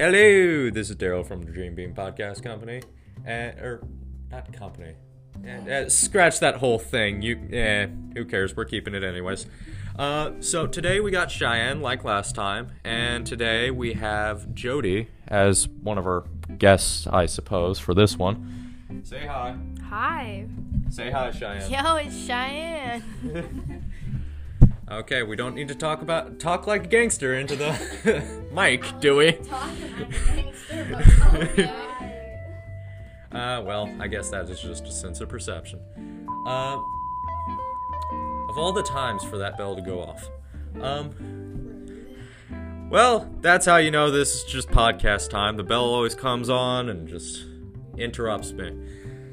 Hello, this is Daryl from the Dream Beam Podcast Company, scratch that whole thing, who cares, we're keeping it anyways. So today we got Cheyenne, like last time, and today we have Jody as one of our guests, I suppose, for this one. Say hi. Hi. Say hi, Cheyenne. Yo, it's Cheyenne. Okay, we don't need to talk like a gangster into the mic, do we? Talk like a gangster. Well, I guess that is just a sense of perception. Of all the times for that bell to go off. Well, that's how you know this is just podcast time. The bell always comes on and just interrupts me.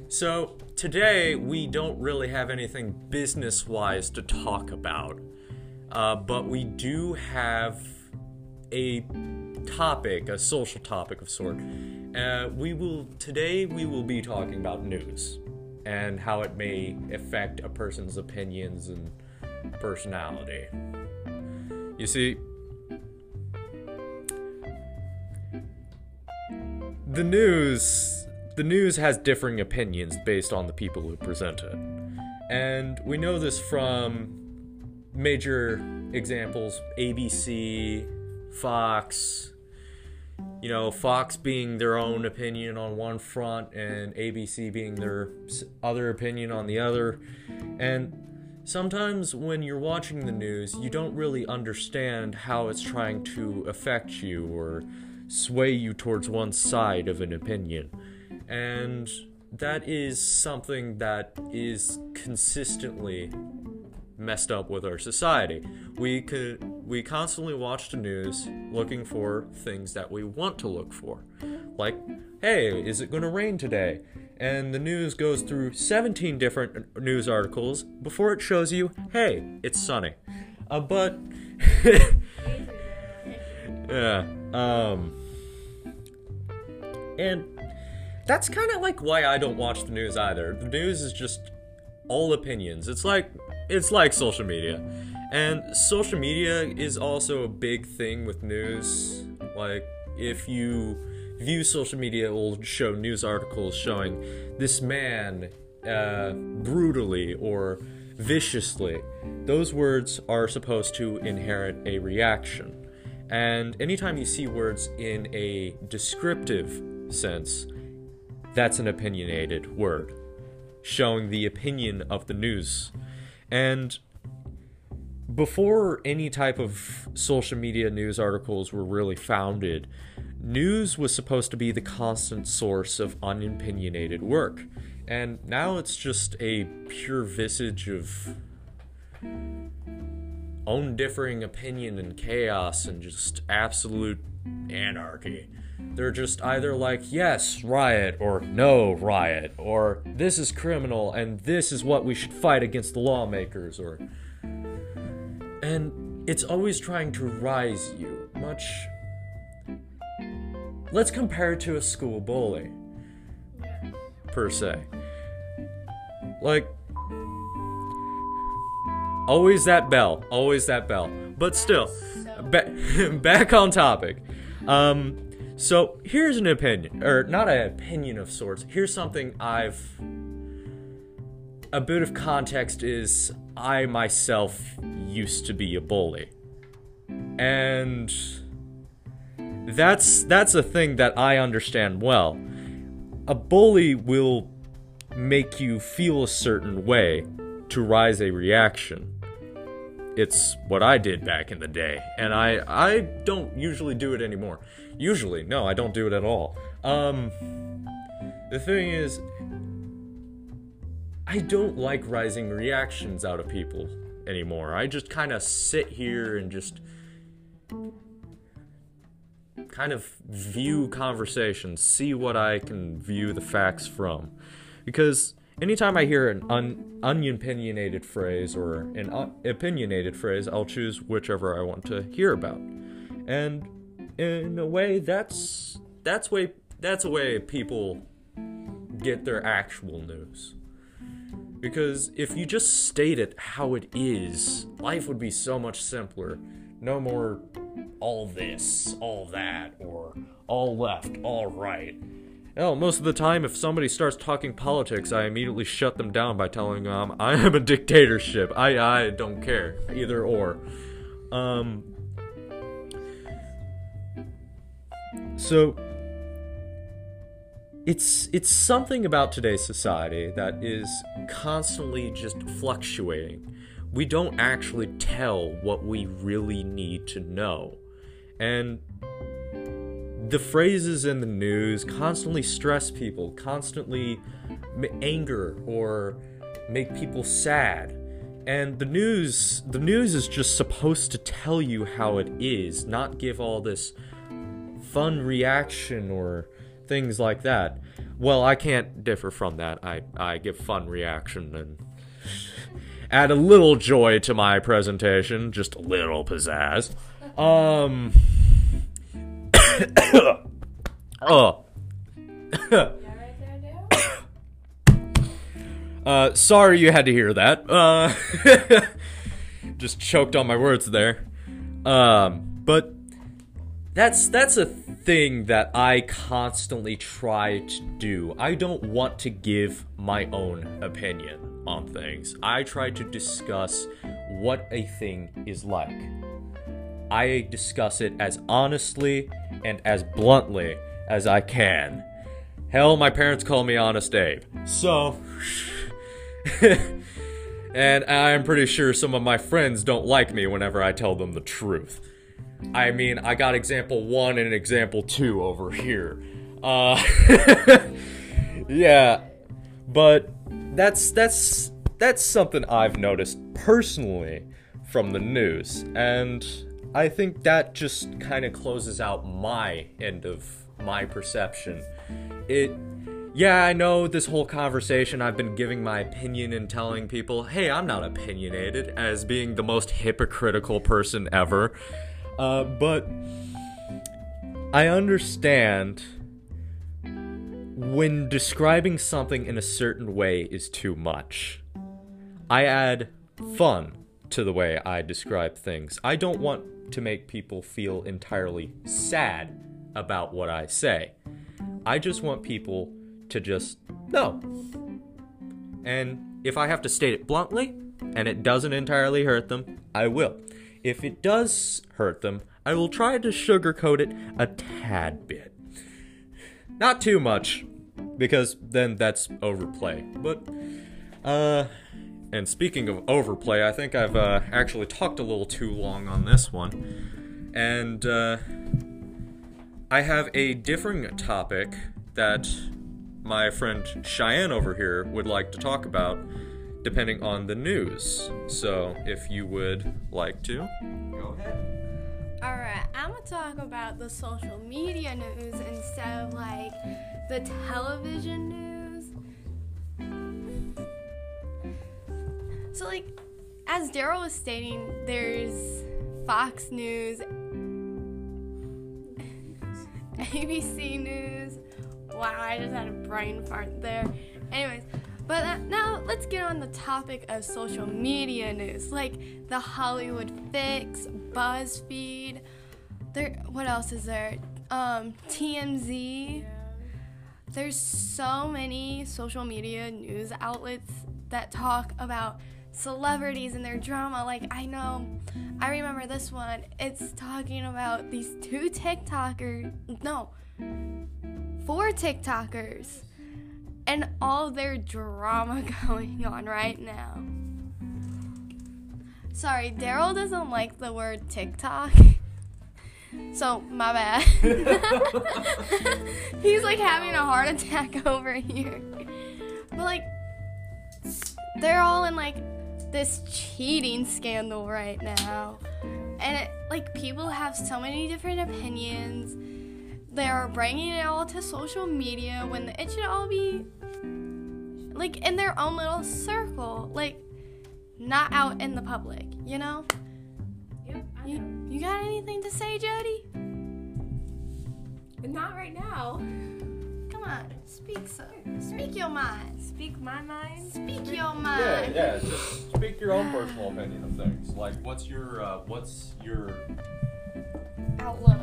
So, today we don't really have anything business-wise to talk about. But we do have a social topic of sort. Today we will be talking about news and how it may affect a person's opinions and personality. You see, the news has differing opinions based on the people who present it. And we know this from major examples, ABC, Fox, you know, Fox being their own opinion on one front and ABC being their other opinion on the other. And sometimes when you're watching the news, you don't really understand how it's trying to affect you or sway you towards one side of an opinion. And that is something that is consistently messed up with our society. We constantly watch the news looking for things that we want to look for. Like, hey, is it going to rain today? And the news goes through 17 different news articles before it shows you, hey, it's sunny. But yeah. And that's kind of like why I don't watch the news either. The news is just all opinions. It's like social media. And social media is also a big thing with news. Like, if you view social media, it will show news articles showing this man brutally or viciously. Those words are supposed to inherit a reaction. And anytime you see words in a descriptive sense, that's an opinionated word, showing the opinion of the news. And before any type of social media news articles were really founded, news was supposed to be the constant source of unopinionated work. And now it's just a pure visage of own differing opinion and chaos and just absolute anarchy. They're just either like, yes, riot, or no, riot, or this is criminal, and this is what we should fight against the lawmakers, or... And it's always trying to rise you, much... Let's compare it to a school bully, per se. Like, always that bell, but still, back on topic. So here's an opinion, or not an opinion of sorts. Here's something a bit of context is I myself used to be a bully. And that's a thing that I understand well. A bully will make you feel a certain way to rise a reaction. It's what I did back in the day, and I don't usually do it anymore. Usually, no, I don't do it at all. The thing is, I don't like rising reactions out of people anymore. I just kind of sit here and just kind of view conversations, see what I can view the facts from. Because anytime I hear an unopinionated phrase or an opinionated phrase, I'll choose whichever I want to hear about. And in a way, that's a way people get their actual news. Because if you just state it how it is, life would be so much simpler. No more all this, all that, or all left, all right. Hell, most of the time, if somebody starts talking politics, I immediately shut them down by telling them, I am a dictatorship. I don't care. Either or. So, it's something about today's society that is constantly just fluctuating. We don't actually tell what we really need to know. And the phrases in the news constantly stress people, constantly anger or make people sad. And the news is just supposed to tell you how it is, not give all this fun reaction or things like that. Well, I can't differ from that. I give fun reaction and add a little joy to my presentation, just a little pizzazz. Oh. Sorry you had to hear that. Just choked on my words there. But that's a thing that I constantly try to do. I don't want to give my own opinion on things. I try to discuss what a thing is like. I discuss it as honestly and as bluntly as I can. Hell, my parents call me Honest Abe. So, and I'm pretty sure some of my friends don't like me whenever I tell them the truth. I mean, I got example 1 and example 2 over here. Yeah, but that's something I've noticed personally from the news, and I think that just kind of closes out my end of my perception. Yeah, I know this whole conversation I've been giving my opinion and telling people, hey, I'm not opinionated, as being the most hypocritical person ever. But I understand when describing something in a certain way is too much. I add fun to the way I describe things. I don't want to make people feel entirely sad about what I say. I just want people to just know. And if I have to state it bluntly, and it doesn't entirely hurt them, I will. If it does hurt them, I will try to sugarcoat it a tad bit. Not too much, because then that's overplay. But, and speaking of overplay, I think I've actually talked a little too long on this one. And I have a differing topic that my friend Cheyenne over here would like to talk about, depending on the news. So if you would like to, go ahead. Alright, I'm going to talk about the social media news instead of like the television news. So, like, as Daryl was stating, there's Fox News, ABC News. Wow, I just had a brain fart there. Anyways, but now let's get on the topic of social media news, like the Hollywood Fix, BuzzFeed. There, what else is there? TMZ. There's so many social media news outlets that talk about celebrities and their drama. Like, I remember this one. It's talking about these 4 TikTokers and all their drama going on right now. Sorry, Daryl doesn't like the word TikTok. So, my bad. He's like having a heart attack over here. But like, they're all in like this cheating scandal right now, and it, like, people have so many different opinions. They're bringing it all to social media when it should all be like in their own little circle, like not out in the public, you know? Yep, I know. You got anything to say, Jody? Not right now. Come mind. Speak your mind. Speak my mind. Speak your mind. Yeah, just speak your own personal opinion of things. Like, what's your outlook,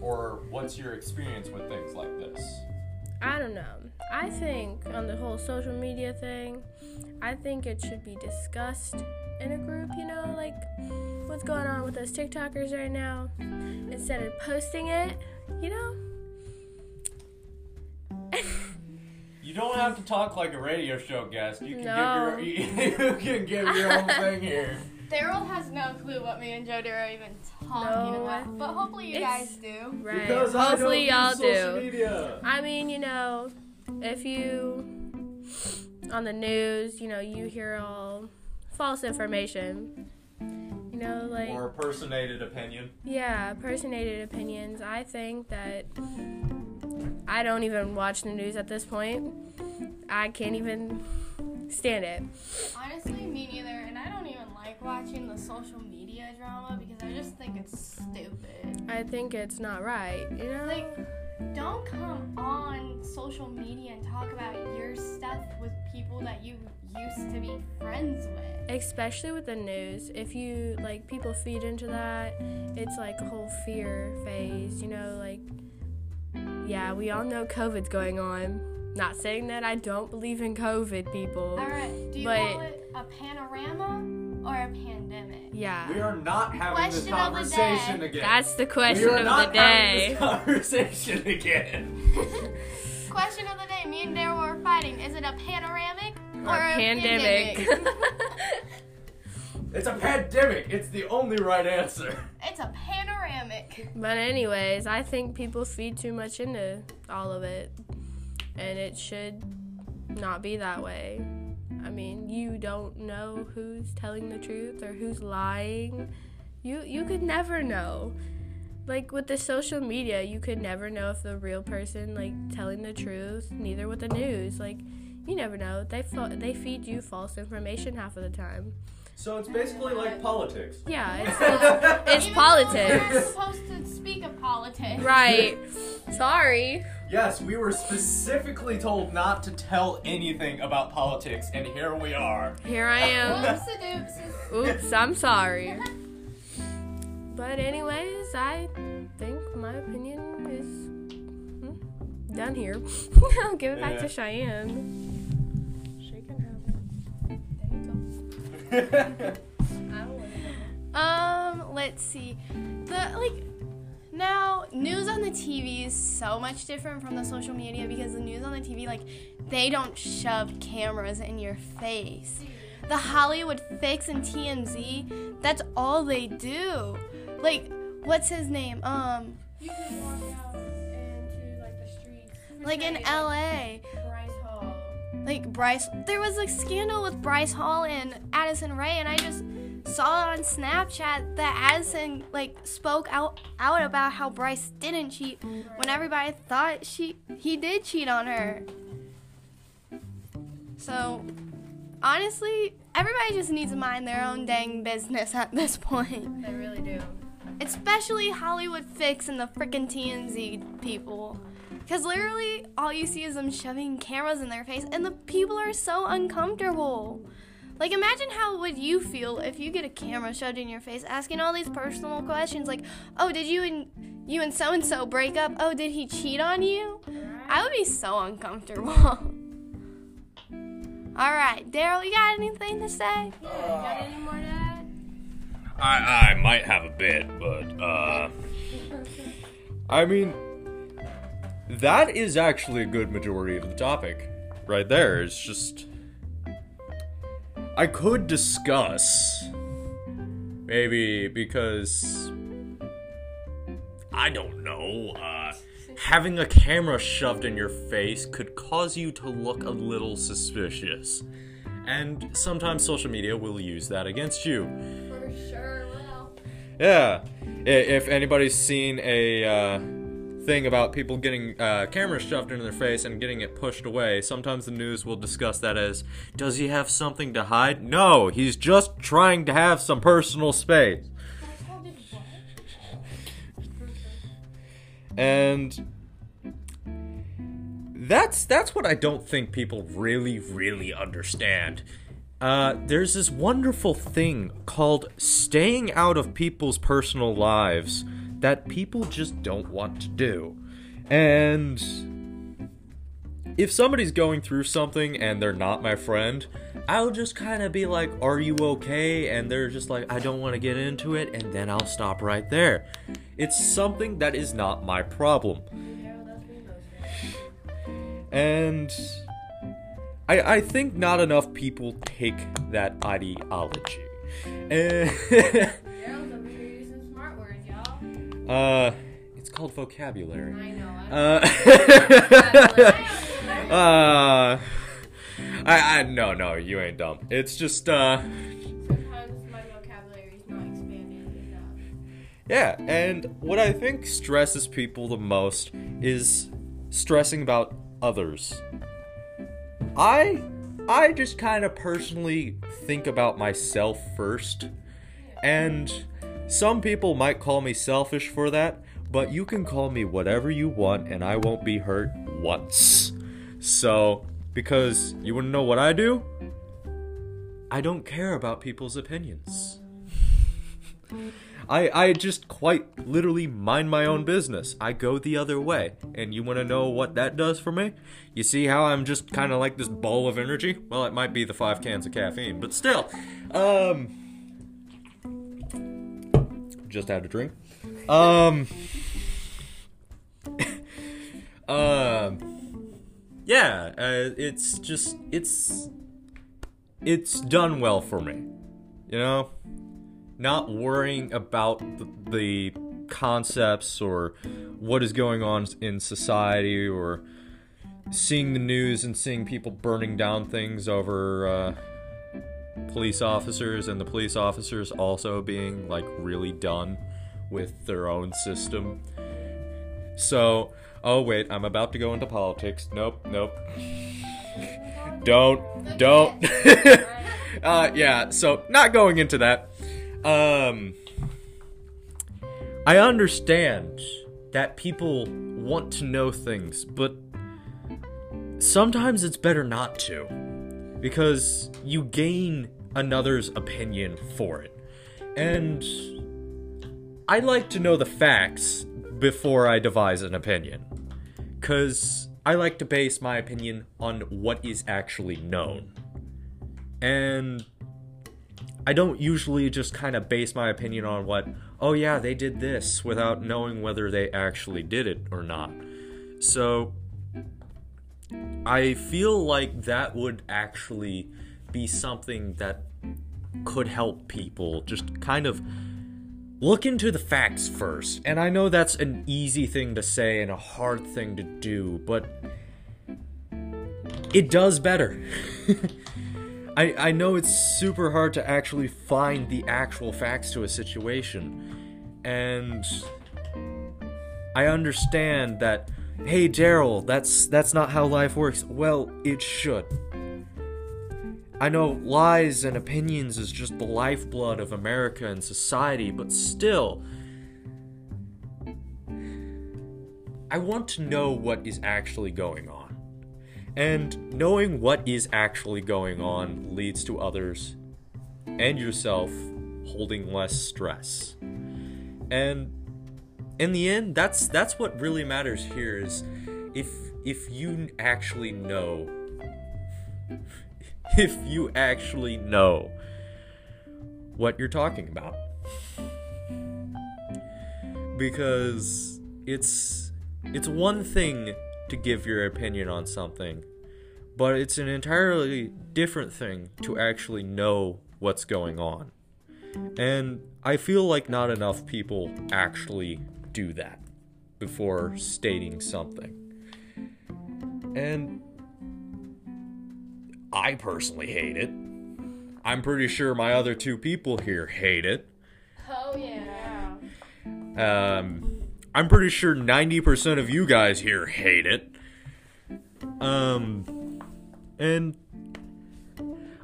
or what's your experience with things like this? I don't know. I think on the whole social media thing, I think it should be discussed in a group, you know, like what's going on with those TikTokers right now, instead of posting it, you know? You don't have to talk like a radio show guest. You can give your own thing here. Daryl has no clue what me and Jody are even talking about, but hopefully you guys do. Right. Because hopefully y'all do. Social media. I mean, you know, if you, on the news, you know, you hear all false information, you know, like. Or personated opinion. Yeah, personated opinions. I think that I don't even watch the news at this point. I can't even stand it. Honestly, me neither, and I don't even like watching the social media drama because I just think it's stupid. I think it's not right, you know? Like, don't come on social media and talk about your stuff with people that you used to be friends with. Especially with the news. If you, like, people feed into that, it's like a whole fear phase, you know, like, yeah, we all know COVID's going on. Not saying that I don't believe in COVID, people. All right. Do you call it a panorama or a pandemic? Yeah. We are not having this conversation again. That's the question of the day. We are not having this conversation again. Question of the day. Me and Daryl were fighting. Is it a panoramic or a pandemic? It's a pandemic. It's the only right answer. It's a panoramic. But anyways, I think people feed too much into all of it. And it should not be that way. I mean, you don't know who's telling the truth or who's lying. You could never know. Like, with the social media, you could never know if the real person, like, telling the truth, neither with the news. Like, you never know. They feed you false information half of the time. So it's basically like politics. Yeah, it's politics. We're not supposed to speak of politics. Right. Sorry. Yes, we were specifically told not to tell anything about politics, and here we are. Here I am. Oops, I'm sorry. But anyways, I think my opinion is done here. I'll give it back to Cheyenne. She can have it. There you go. I don't want to. Let's see. Now, news on the TV is so much different from the social media because the news on the TV, like, they don't shove cameras in your face. The Hollywood Fix and TMZ, that's all they do. Like, what's his name? You can walk out into, like, the streets. Like, in L.A. Bryce Hall. There was a scandal with Bryce Hall and Addison Rae, and I just saw on Snapchat that Addison, like, spoke out about how Bryce didn't cheat when everybody thought he did cheat on her. So, honestly, everybody just needs to mind their own dang business at this point. They really do. Especially Hollywood Fix and the frickin' TMZ people. Because literally, all you see is them shoving cameras in their face, and the people are so uncomfortable. Like, imagine how would you feel if you get a camera shoved in your face asking all these personal questions like, oh, did you and so-and-so break up? Oh, did he cheat on you? I would be so uncomfortable. All right, Daryl, you got anything to say? Yeah, got any more to add? I might have a bit, but, I mean, that is actually a good majority of the topic right there. It's just, I could discuss, maybe, because, I don't know, having a camera shoved in your face could cause you to look a little suspicious. And sometimes social media will use that against you. For sure will. Yeah. If anybody's seen a thing about people getting cameras shoved into their face and getting it pushed away. Sometimes the news will discuss that as, does he have something to hide? No, he's just trying to have some personal space. And That's what I don't think people really understand. There's this wonderful thing called staying out of people's personal lives that people just don't want to do. And if somebody's going through something and they're not my friend, I'll just kind of be like, are you okay? And they're just like, I don't want to get into it, and then I'll stop right there. It's something that is not my problem. And I think not enough people take that ideology. It's called vocabulary. I know. No, you ain't dumb. It's just sometimes my vocabulary is not expanding enough. Yeah, and what I think stresses people the most is stressing about others. I just kind of personally think about myself first, and some people might call me selfish for that, but you can call me whatever you want and I won't be hurt once. So, because you wouldn't know what I do? I don't care about people's opinions. I just quite literally mind my own business. I go the other way. And you want to know what that does for me? You see how I'm just kind of like this ball of energy? Well, it might be the 5 cans of caffeine, but still. Just had a drink. Yeah, it's done well for me, you know? Not worrying about the concepts or what is going on in society, or seeing the news and seeing people burning down things over police officers, and the police officers also being like really done with their own system. So, oh wait, I'm about to go into politics. Nope. Don't. Yeah, so not going into that. I understand that people want to know things, but sometimes it's better not to, because you gain another's opinion for it. And I like to know the facts before I devise an opinion, because I like to base my opinion on what is actually known. And I don't usually just kind of base my opinion on what, oh yeah, they did this, without knowing whether they actually did it or not. So, I feel like that would actually be something that could help people just kind of look into the facts first. And I know that's an easy thing to say and a hard thing to do, but it does better. I know it's super hard to actually find the actual facts to a situation, and I understand that, hey Daryl, that's not how life works. Well, it should. I know lies and opinions is just the lifeblood of America and society, but still, I want to know what is actually going on. And knowing what is actually going on leads to others and yourself holding less stress. And in the end, that's what really matters here, is if you actually know, what you're talking about. Because it's one thing to give your opinion on something, but it's an entirely different thing to actually know what's going on. And I feel like not enough people actually do that before stating something. And I personally hate it. I'm pretty sure my other two people here hate it. Oh yeah. I'm pretty sure 90% of you guys here hate it. And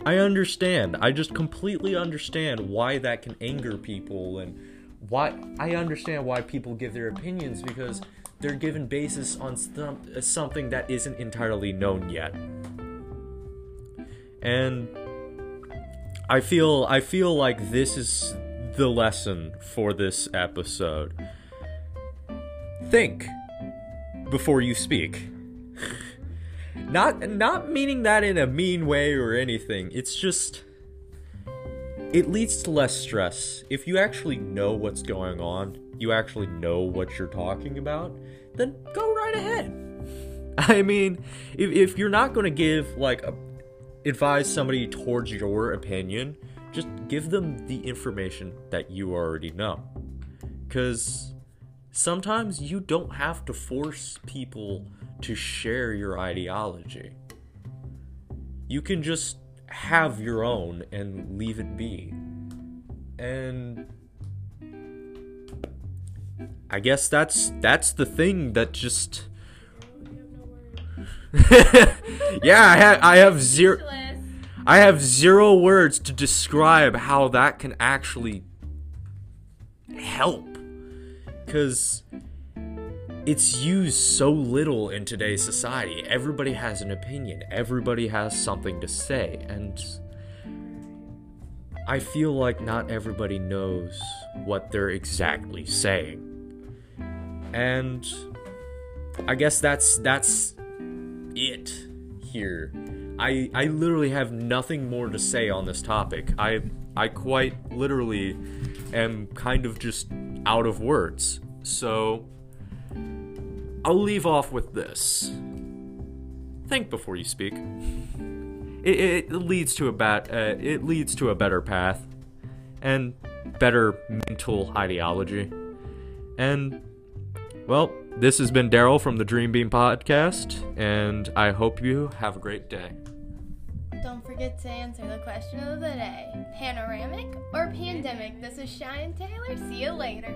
I understand. I just completely understand why that can anger people, and why I understand why people give their opinions, because they're given basis on something that isn't entirely known yet. And I feel like this is the lesson for this episode. Think before you speak. Not meaning that in a mean way or anything. It's just, it leads to less stress. If you actually know what's going on, you actually know what you're talking about, then go right ahead. I mean, if you're not going to give, like, advise somebody towards your opinion, just give them the information that you already know. Because sometimes you don't have to force people to share your ideology. You can just have your own and leave it be. And I guess that's the thing that just... Yeah, I have zero words to describe how that can actually help. Because it's used so little in today's society. Everybody has an opinion. Everybody has something to say. And I feel like not everybody knows what they're exactly saying. And I guess that's it here. I literally have nothing more to say on this topic. I quite literally am kind of just out of words. So I'll leave off with this. Think before you speak. It leads to a better path and better mental ideology. And well, this has been Daryl from the Dream Beam Podcast, and I hope you have a great day. Don't forget to answer the question of the day. Panoramic or pandemic? This is Cheyenne Taylor. See you later.